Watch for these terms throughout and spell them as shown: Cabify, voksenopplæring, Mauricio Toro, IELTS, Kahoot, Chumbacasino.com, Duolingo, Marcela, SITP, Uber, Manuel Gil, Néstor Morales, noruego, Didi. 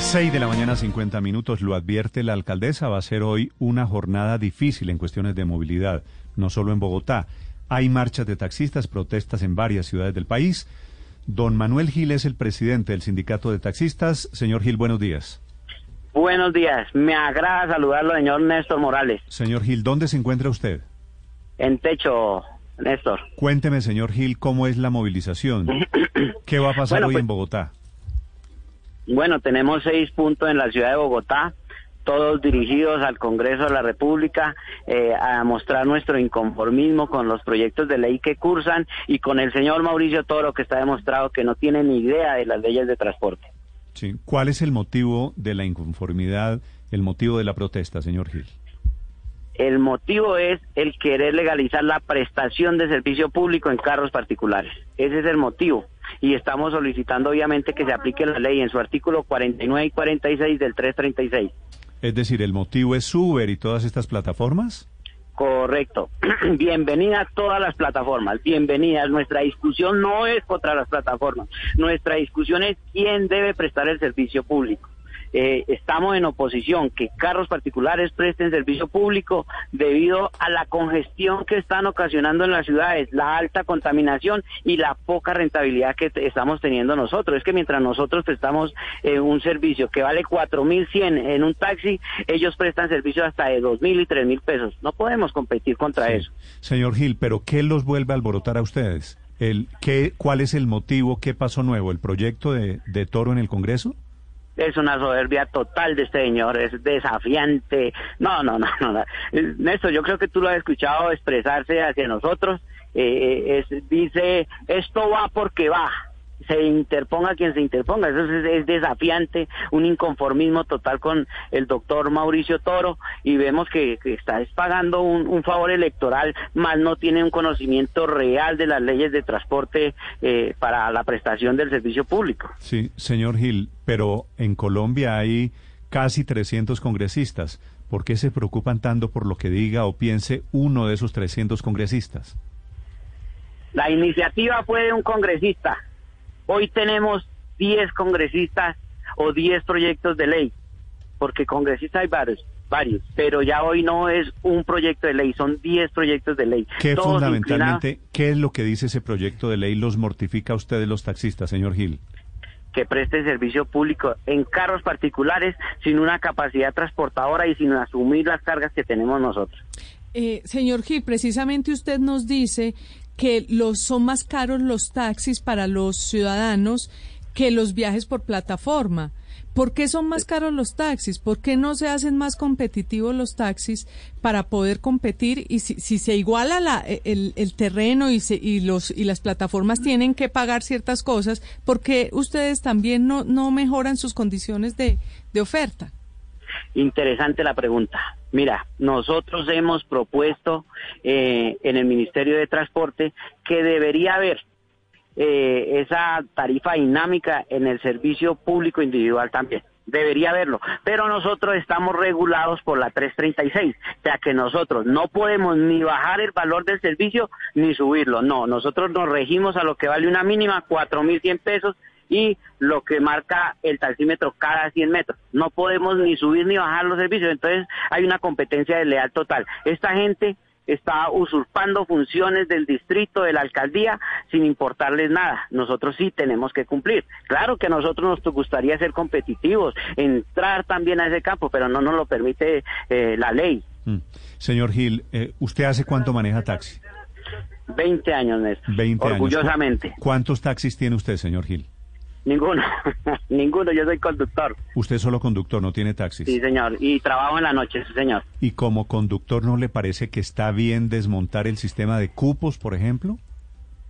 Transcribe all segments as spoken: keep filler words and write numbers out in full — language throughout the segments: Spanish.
seis de la mañana, cincuenta minutos, lo advierte la alcaldesa. Va a ser hoy una jornada difícil en cuestiones de movilidad, no solo en Bogotá. Hay marchas de taxistas, protestas en varias ciudades del país. Don Manuel Gil es el presidente del sindicato de taxistas. Señor Gil, buenos días. Buenos días. Me agrada saludarlo, señor Néstor Morales. Señor Gil, ¿dónde se encuentra usted? En techo, Néstor. Cuénteme, señor Gil, ¿cómo es la movilización? ¿Qué va a pasar bueno, hoy pues... en Bogotá? Bueno, tenemos seis puntos en la ciudad de Bogotá, todos dirigidos al Congreso de la República, eh, a mostrar nuestro inconformismo con los proyectos de ley que cursan y con el señor Mauricio Toro, que está demostrado que no tiene ni idea de las leyes de transporte. Sí. ¿Cuál es el motivo de la inconformidad, el motivo de la protesta, señor Gil? El motivo es el querer legalizar la prestación de servicio público en carros particulares. Ese es el motivo. Y estamos solicitando obviamente que se aplique la ley en su artículo cuarenta y nueve y cuarenta y seis del trescientos treinta y seis. Es decir, ¿el motivo es Uber y todas estas plataformas? Correcto. Bienvenidas todas las plataformas, bienvenidas. Nuestra discusión no es contra las plataformas, nuestra discusión es quién debe prestar el servicio público. Eh, estamos en oposición, que carros particulares presten servicio público debido a la congestión que están ocasionando en las ciudades, la alta contaminación y la poca rentabilidad que t- estamos teniendo nosotros. Es que mientras nosotros prestamos eh, un servicio que vale cuatro mil cien en un taxi, ellos prestan servicios hasta de dos mil y tres mil pesos. No podemos competir contra sí. eso. Señor Gil, ¿pero qué los vuelve a alborotar a ustedes? El, ¿qué, ¿Cuál es el motivo? ¿Qué pasó nuevo? ¿El proyecto de, de Toro en el Congreso? Es una soberbia total de este señor, es desafiante. No, no, no, no. Néstor, yo creo que tú lo has escuchado expresarse hacia nosotros. Eh, es, dice, esto va porque va. Se interponga quien se interponga. Eso es, es desafiante, un inconformismo total con el doctor Mauricio Toro, y vemos que, que está pagando un, un favor electoral, más no tiene un conocimiento real de las leyes de transporte eh, para la prestación del servicio público. Sí, señor Gil, pero en Colombia hay casi trescientos congresistas. ¿Por qué se preocupan tanto por lo que diga o piense uno de esos trescientos congresistas? La iniciativa fue de un congresista. Hoy tenemos diez congresistas o diez proyectos de ley, porque congresistas hay varios, varios, pero ya hoy no es un proyecto de ley, son diez proyectos de ley. ¿Qué fundamentalmente, inclinados. qué es lo que dice ese proyecto de ley los mortifica a ustedes los taxistas, señor Gil? Que preste servicio público en carros particulares sin una capacidad transportadora y sin asumir las cargas que tenemos nosotros. Eh, señor Gil, precisamente usted nos dice que los son más caros los taxis para los ciudadanos que los viajes por plataforma. ¿Por qué son más caros los taxis? ¿Por qué no se hacen más competitivos los taxis para poder competir? Y si, si se iguala la, el, el terreno y, se, y, los, y las plataformas tienen que pagar ciertas cosas, ¿por qué ustedes también no, no mejoran sus condiciones de, de oferta? Interesante la pregunta. Mira, nosotros hemos propuesto eh, en el Ministerio de Transporte que debería haber eh, esa tarifa dinámica en el servicio público individual también. Debería haberlo, pero nosotros estamos regulados por la trescientos treinta y seis, o sea que nosotros no podemos ni bajar el valor del servicio ni subirlo. No, nosotros nos regimos a lo que vale una mínima, cuatro mil cien pesos, y lo que marca el taxímetro cada cien metros. No podemos ni subir ni bajar los servicios, entonces hay una competencia desleal total. Esta gente está usurpando funciones del distrito, de la alcaldía, sin importarles nada. Nosotros sí tenemos que cumplir. Claro que a nosotros nos gustaría ser competitivos, entrar también a ese campo, pero no nos lo permite eh, la ley. Mm. Señor Gil, eh, ¿usted hace cuánto maneja taxi? veinte años, Néstor. veinte años. Orgullosamente. ¿Cuántos taxis tiene usted, señor Gil? Ninguno, ninguno, yo soy conductor. ¿Usted es solo conductor, no tiene taxis? Sí, señor, y trabajo en la noche, sí, señor. ¿Y como conductor no le parece que está bien desmontar el sistema de cupos, por ejemplo?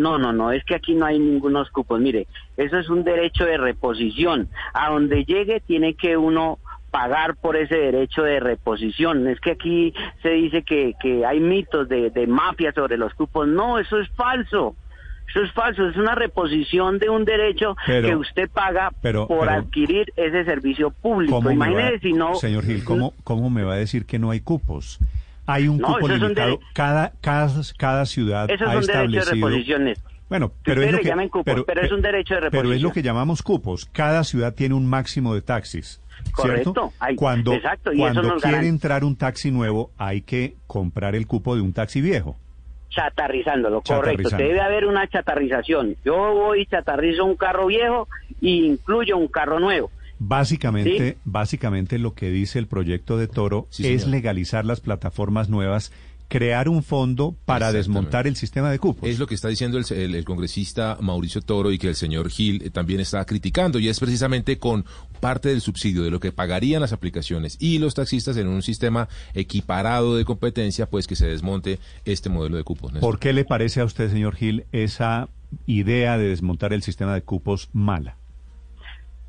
No, no, no, es que aquí no hay ningunos cupos. Mire, eso es un derecho de reposición. A donde llegue tiene que uno pagar por ese derecho de reposición. Es que aquí se dice que, que hay mitos de, de mafia sobre los cupos. No, eso es falso. Eso es falso, es una reposición de un derecho pero, que usted paga pero, por pero, adquirir ese servicio público. Imagínese va, si no... Señor Gil, ¿cómo, ¿cómo me va a decir que no hay cupos? Hay un no, cupo limitado. De... Cada, cada, cada ciudad eso ha es un establecido... derecho de reposiciones. Bueno, pero, es lo, que, cupos, pero, pero es, un derecho de reposición. Pero es lo que llamamos cupos. Cada ciudad tiene un máximo de taxis, ¿cierto? Correcto. Hay, cuando exacto, y cuando eso nos quiere ganan. entrar un taxi nuevo, hay que comprar el cupo de un taxi viejo. Chatarrizándolo, Chatarrizando. correcto. Debe haber una chatarrización. Yo voy y chatarrizo un carro viejo e incluyo un carro nuevo. Básicamente, ¿sí? básicamente lo que dice el proyecto de Toro sí, es señor. legalizar las plataformas nuevas, crear un fondo para desmontar el sistema de cupos. Es lo que está diciendo el, el, el congresista Mauricio Toro y que el señor Gil también está criticando, y es precisamente con parte del subsidio de lo que pagarían las aplicaciones y los taxistas en un sistema equiparado de competencia, pues que se desmonte este modelo de cupos. ¿Por qué le parece a usted, señor Gil, esa idea de desmontar el sistema de cupos mala?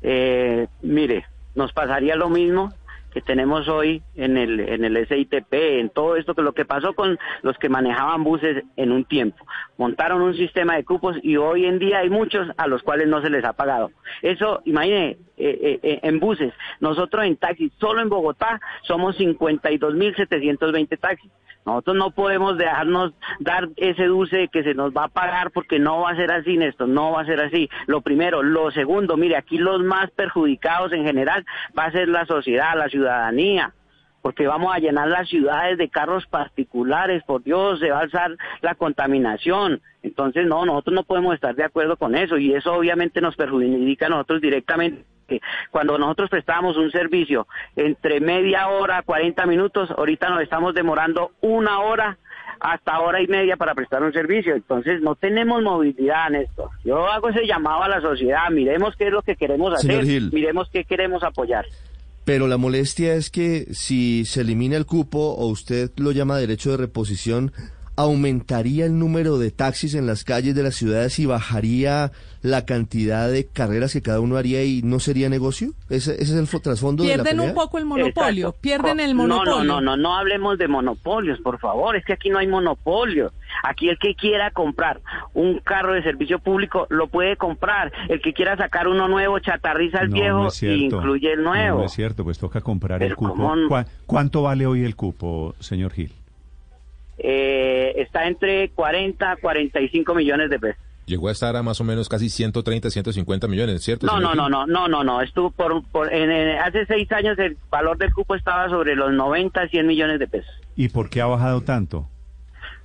Eh, mire, nos pasaría lo mismo que tenemos hoy en el en el S I T P, en todo esto, que lo que pasó con los que manejaban buses en un tiempo. Montaron un sistema de cupos y hoy en día hay muchos a los cuales no se les ha pagado. Eso, imagine, eh, eh, en buses. Nosotros en taxis, solo en Bogotá, somos cincuenta y dos mil setecientos veinte taxis. Nosotros no podemos dejarnos dar ese dulce de que se nos va a pagar, porque no va a ser así, Néstor, no va a ser así. Lo primero. Lo segundo, mire, aquí los más perjudicados en general va a ser la sociedad, la ciudadanía, porque vamos a llenar las ciudades de carros particulares, por Dios, se va a alzar la contaminación. Entonces, no, nosotros no podemos estar de acuerdo con eso, y eso obviamente nos perjudica a nosotros directamente. Cuando nosotros prestábamos un servicio entre media hora, cuarenta minutos, ahorita nos estamos demorando una hora hasta hora y media para prestar un servicio. Entonces no tenemos movilidad en esto. Yo hago ese llamado a la sociedad, miremos qué es lo que queremos hacer, miremos qué queremos apoyar. Pero la molestia es que si se elimina el cupo, o usted lo llama derecho de reposición, aumentaría el número de taxis en las calles de las ciudades y bajaría la cantidad de carreras que cada uno haría, y no sería negocio. Ese, ese es el trasfondo de la pelea. Pierden un poco el monopolio. Exacto. Pierden el monopolio. No, no, no, no, no hablemos de monopolios, por favor. Es que aquí no hay monopolio. Aquí el que quiera comprar un carro de servicio público lo puede comprar. El que quiera sacar uno nuevo chatarriza al no, viejo no e incluye el nuevo. No, no es cierto, pues toca comprar Pero el cupo. No? ¿Cuánto vale hoy el cupo, señor Gil? Eh, está entre cuarenta a cuarenta y cinco millones de pesos. Llegó a estar a más o menos casi ciento treinta, ciento cincuenta millones, ¿cierto? No, no, no, no, no, no, no, estuvo por, por en, en, hace seis años el valor del cupo estaba sobre los noventa, cien millones de pesos. ¿Y por qué ha bajado tanto?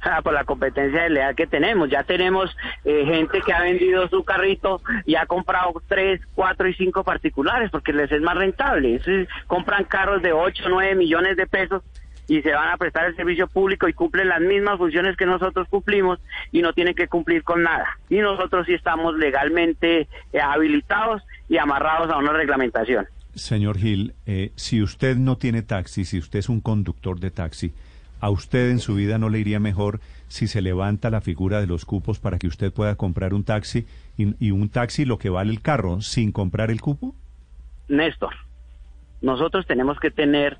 Ah, por la competencia de leal que tenemos. Ya tenemos eh, gente que ha vendido su carrito y ha comprado tres, cuatro y cinco particulares porque les es más rentable. Entonces, compran carros de ocho, nueve millones de pesos y se van a prestar el servicio público y cumplen las mismas funciones que nosotros cumplimos y no tienen que cumplir con nada. Y nosotros sí estamos legalmente eh, habilitados y amarrados a una reglamentación. Señor Gil, eh, si usted no tiene taxi, si usted es un conductor de taxi, ¿a usted en su vida no le iría mejor si se levanta la figura de los cupos para que usted pueda comprar un taxi y, y un taxi lo que vale el carro sin comprar el cupo? Néstor, nosotros tenemos que tener...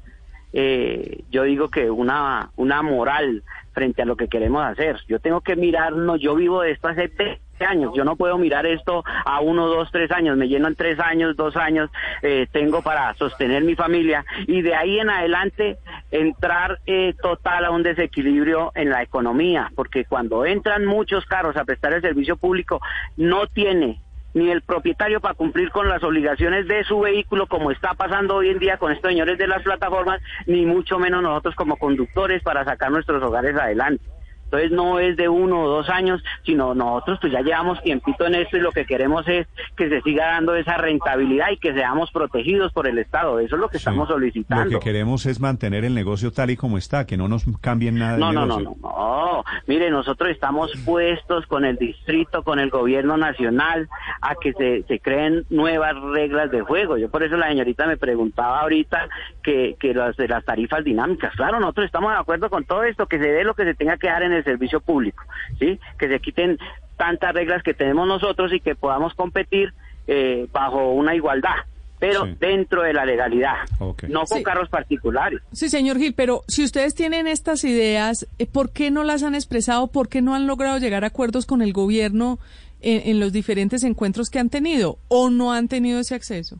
Eh, yo digo que una una moral frente a lo que queremos hacer. Yo tengo que mirarnos, yo vivo de esto hace veinte años, yo no puedo mirar esto a uno, dos, tres años, me lleno en tres años, dos años, eh, tengo para sostener mi familia y de ahí en adelante entrar eh, total a un desequilibrio en la economía, porque cuando entran muchos carros a prestar el servicio público no tiene ni el propietario para cumplir con las obligaciones de su vehículo, como está pasando hoy en día con estos señores de las plataformas, ni mucho menos nosotros como conductores para sacar nuestros hogares adelante. Entonces no es de uno o dos años, sino nosotros pues ya llevamos tiempito en esto y lo que queremos es que se siga dando esa rentabilidad y que seamos protegidos por el Estado. Eso es lo que sí, estamos solicitando. Lo que queremos es mantener el negocio tal y como está, que no nos cambien nada. No, de no, no, no, no. Mire, nosotros estamos puestos con el distrito, con el gobierno nacional, a que se, se creen nuevas reglas de juego. Yo por eso la señorita me preguntaba ahorita que, que las de las tarifas dinámicas. Claro, nosotros estamos de acuerdo con todo esto, que se dé lo que se tenga que dar en el servicio público, ¿sí? Que se quiten tantas reglas que tenemos nosotros y que podamos competir eh, bajo una igualdad, pero sí, dentro de la legalidad, okay, no con sí, carros particulares. Sí, señor Gil, pero si ustedes tienen estas ideas, ¿por qué no las han expresado? ¿Por qué no han logrado llegar a acuerdos con el gobierno en, en los diferentes encuentros que han tenido? ¿O no han tenido ese acceso?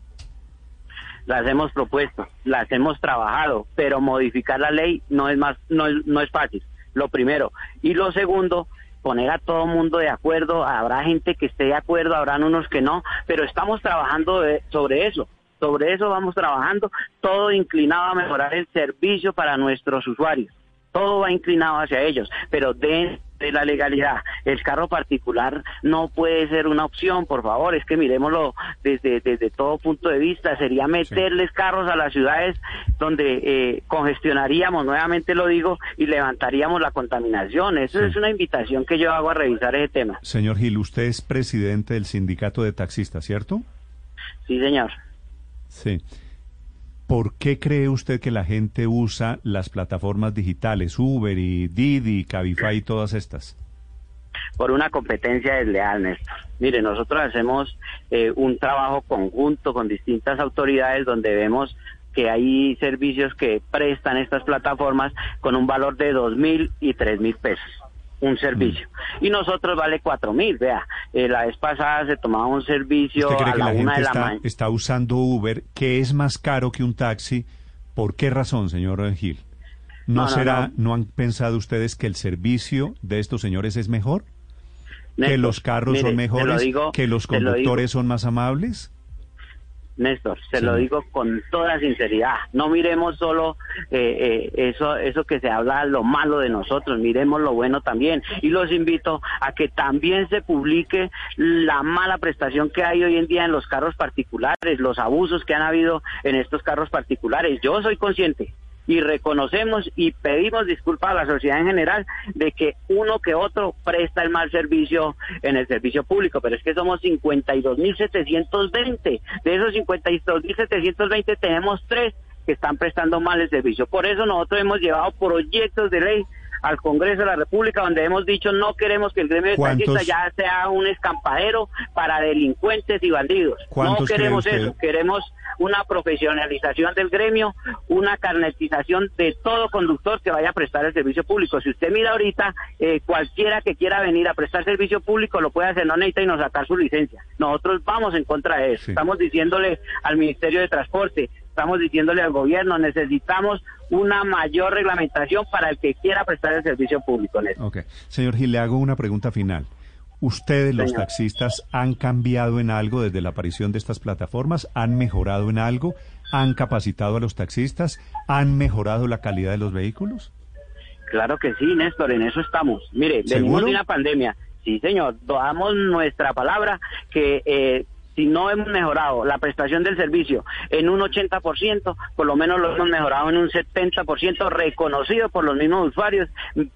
Las hemos propuesto, las hemos trabajado, pero modificar la ley no es más, no, no es fácil, lo primero. Y lo segundo, poner a todo mundo de acuerdo. Habrá gente que esté de acuerdo, habrán unos que no, pero estamos trabajando de, sobre eso, sobre eso vamos trabajando, todo inclinado a mejorar el servicio para nuestros usuarios, todo va inclinado hacia ellos, pero de, de la legalidad. El carro particular no puede ser una opción, por favor, es que miremoslo desde, desde todo punto de vista, sería meterles sí, carros a las ciudades donde eh, congestionaríamos, nuevamente lo digo, y levantaríamos la contaminación. Eso sí, es una invitación que yo hago a revisar ese tema. Señor Gil, usted es presidente del sindicato de taxistas, ¿cierto? Sí, señor. Sí. ¿Por qué cree usted que la gente usa las plataformas digitales, Uber y Didi, Cabify y todas estas? Por una competencia desleal, Néstor. Mire, nosotros hacemos eh, un trabajo conjunto con distintas autoridades donde vemos que hay servicios que prestan estas plataformas con un valor de dos mil y tres mil pesos. Un servicio. Mm. Y nosotros vale cuatro mil, vea. Eh, la vez pasada se tomaba un servicio a la, la una de la mañana. Está usando Uber, que es más caro que un taxi. ¿Por qué razón, señor Gil? ¿No, no será, no, no. no han pensado ustedes que el servicio de estos señores es mejor? Néstor, ¿que los carros mire, son mejores? Lo digo, ¿que los conductores lo son más amables? Néstor, se sí, lo digo con toda sinceridad. No miremos solo eh, eh, eso eso que se habla, lo malo de nosotros, miremos lo bueno también. Y los invito a que también se publique la mala prestación que hay hoy en día en los carros particulares, los abusos que han habido en estos carros particulares. Yo soy consciente y reconocemos y pedimos disculpas a la sociedad en general de que uno que otro presta el mal servicio en el servicio público, pero es que somos cincuenta y dos mil setecientos veinte, de esos cincuenta y dos mil setecientos veinte tenemos tres que están prestando mal el servicio. Por eso nosotros hemos llevado proyectos de ley al Congreso de la República donde hemos dicho no queremos que el gremio de taxistas ya sea un escampadero para delincuentes y bandidos. No queremos eso, queremos una profesionalización del gremio, una carnetización de todo conductor que vaya a prestar el servicio público. Si usted mira ahorita, eh, cualquiera que quiera venir a prestar servicio público lo puede hacer, no necesita y nos sacar su licencia. Nosotros vamos en contra de eso, sí, estamos diciéndole al Ministerio de Transporte, estamos diciéndole al gobierno, necesitamos una mayor reglamentación para el que quiera prestar el servicio público. Okay. Señor Gil, le hago una pregunta final. ¿Ustedes, señor, los taxistas, han cambiado en algo desde la aparición de estas plataformas? ¿Han mejorado en algo? ¿Han capacitado a los taxistas? ¿Han mejorado la calidad de los vehículos? Claro que sí, Néstor, en eso estamos. Mire, venimos de una pandemia. Sí, señor, damos nuestra palabra que... Eh, si no hemos mejorado la prestación del servicio en un ochenta por ciento, por lo menos lo hemos mejorado en un setenta por ciento, reconocido por los mismos usuarios.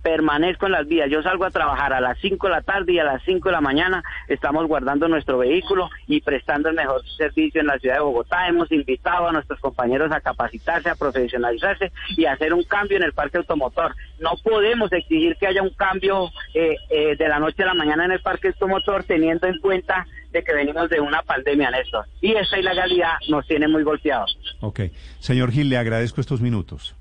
Permanezco en las vías. Yo salgo a trabajar a las cinco de la tarde y a las cinco de la mañana estamos guardando nuestro vehículo y prestando el mejor servicio en la ciudad de Bogotá. Hemos invitado a nuestros compañeros a capacitarse, a profesionalizarse y a hacer un cambio en el parque automotor. No podemos exigir que haya un cambio eh, eh, de la noche a la mañana en el parque automotor, teniendo en cuenta de que venimos de una pandemia, Néstor. Y esa ilegalidad nos tiene muy golpeados. Ok. Señor Gil, le agradezco estos minutos.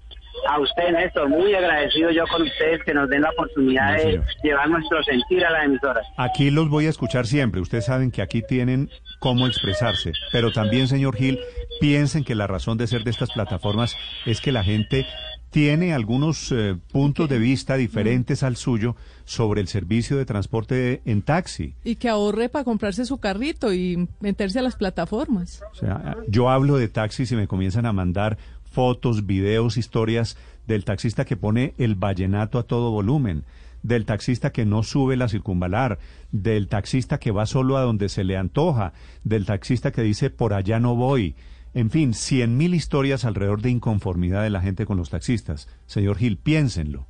A usted, Néstor, muy agradecido yo con ustedes que nos den la oportunidad no, de señor. llevar nuestro sentir a las emisoras. Aquí los voy a escuchar siempre. Ustedes saben que aquí tienen cómo expresarse. Pero también, señor Gil, piensen que la razón de ser de estas plataformas es que la gente tiene algunos eh, puntos de vista diferentes al suyo sobre el servicio de transporte en taxi. Y que ahorre para comprarse su carrito y meterse a las plataformas. O sea, yo hablo de taxis y me comienzan a mandar fotos, videos, historias del taxista que pone el vallenato a todo volumen, del taxista que no sube la circunvalar, del taxista que va solo a donde se le antoja, del taxista que dice por allá no voy. En fin, cien mil historias alrededor de inconformidad de la gente con los taxistas. Señor Gil, piénsenlo.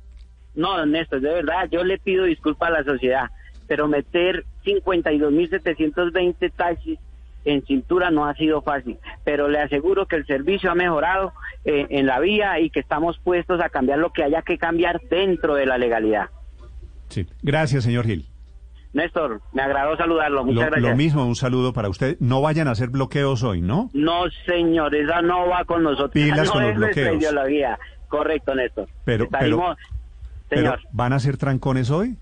No, Néstor, de verdad, yo le pido disculpas a la sociedad, pero meter cincuenta y dos mil setecientos veinte taxis en cintura no ha sido fácil, pero le aseguro que el servicio ha mejorado eh, en la vía y que estamos puestos a cambiar lo que haya que cambiar dentro de la legalidad. Sí, gracias, señor Gil. Néstor, me agradó saludarlo, muchas lo, gracias. Lo mismo, un saludo para usted. No vayan a hacer bloqueos hoy, ¿no? No, señor, esa no va con nosotros. Pilas no con los bloqueos. Ideología. Correcto, Néstor. Pero, pero, señor. pero, ¿van a hacer trancones hoy?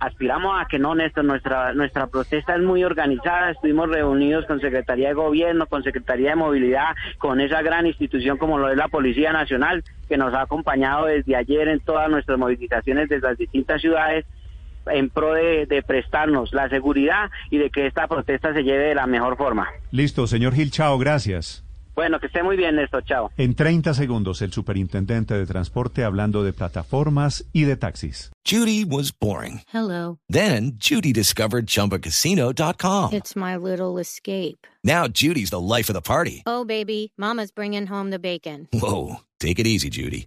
Aspiramos a que no, Néstor. Nuestra, nuestra protesta es muy organizada. Estuvimos reunidos con Secretaría de Gobierno, con Secretaría de Movilidad, con esa gran institución como lo es la Policía Nacional, que nos ha acompañado desde ayer en todas nuestras movilizaciones desde las distintas ciudades, en pro de, de prestarnos la seguridad y de que esta protesta se lleve de la mejor forma. Listo, señor Gil, chao, gracias. Bueno, que esté muy bien esto, chao. En treinta segundos, el superintendente de transporte hablando de plataformas y de taxis. Judy was boring. Hello. Then, Judy discovered Chumba Casino dot com. It's my little escape. Now, Judy's the life of the party. Oh, baby, mama's bringing home the bacon. Whoa, take it easy, Judy.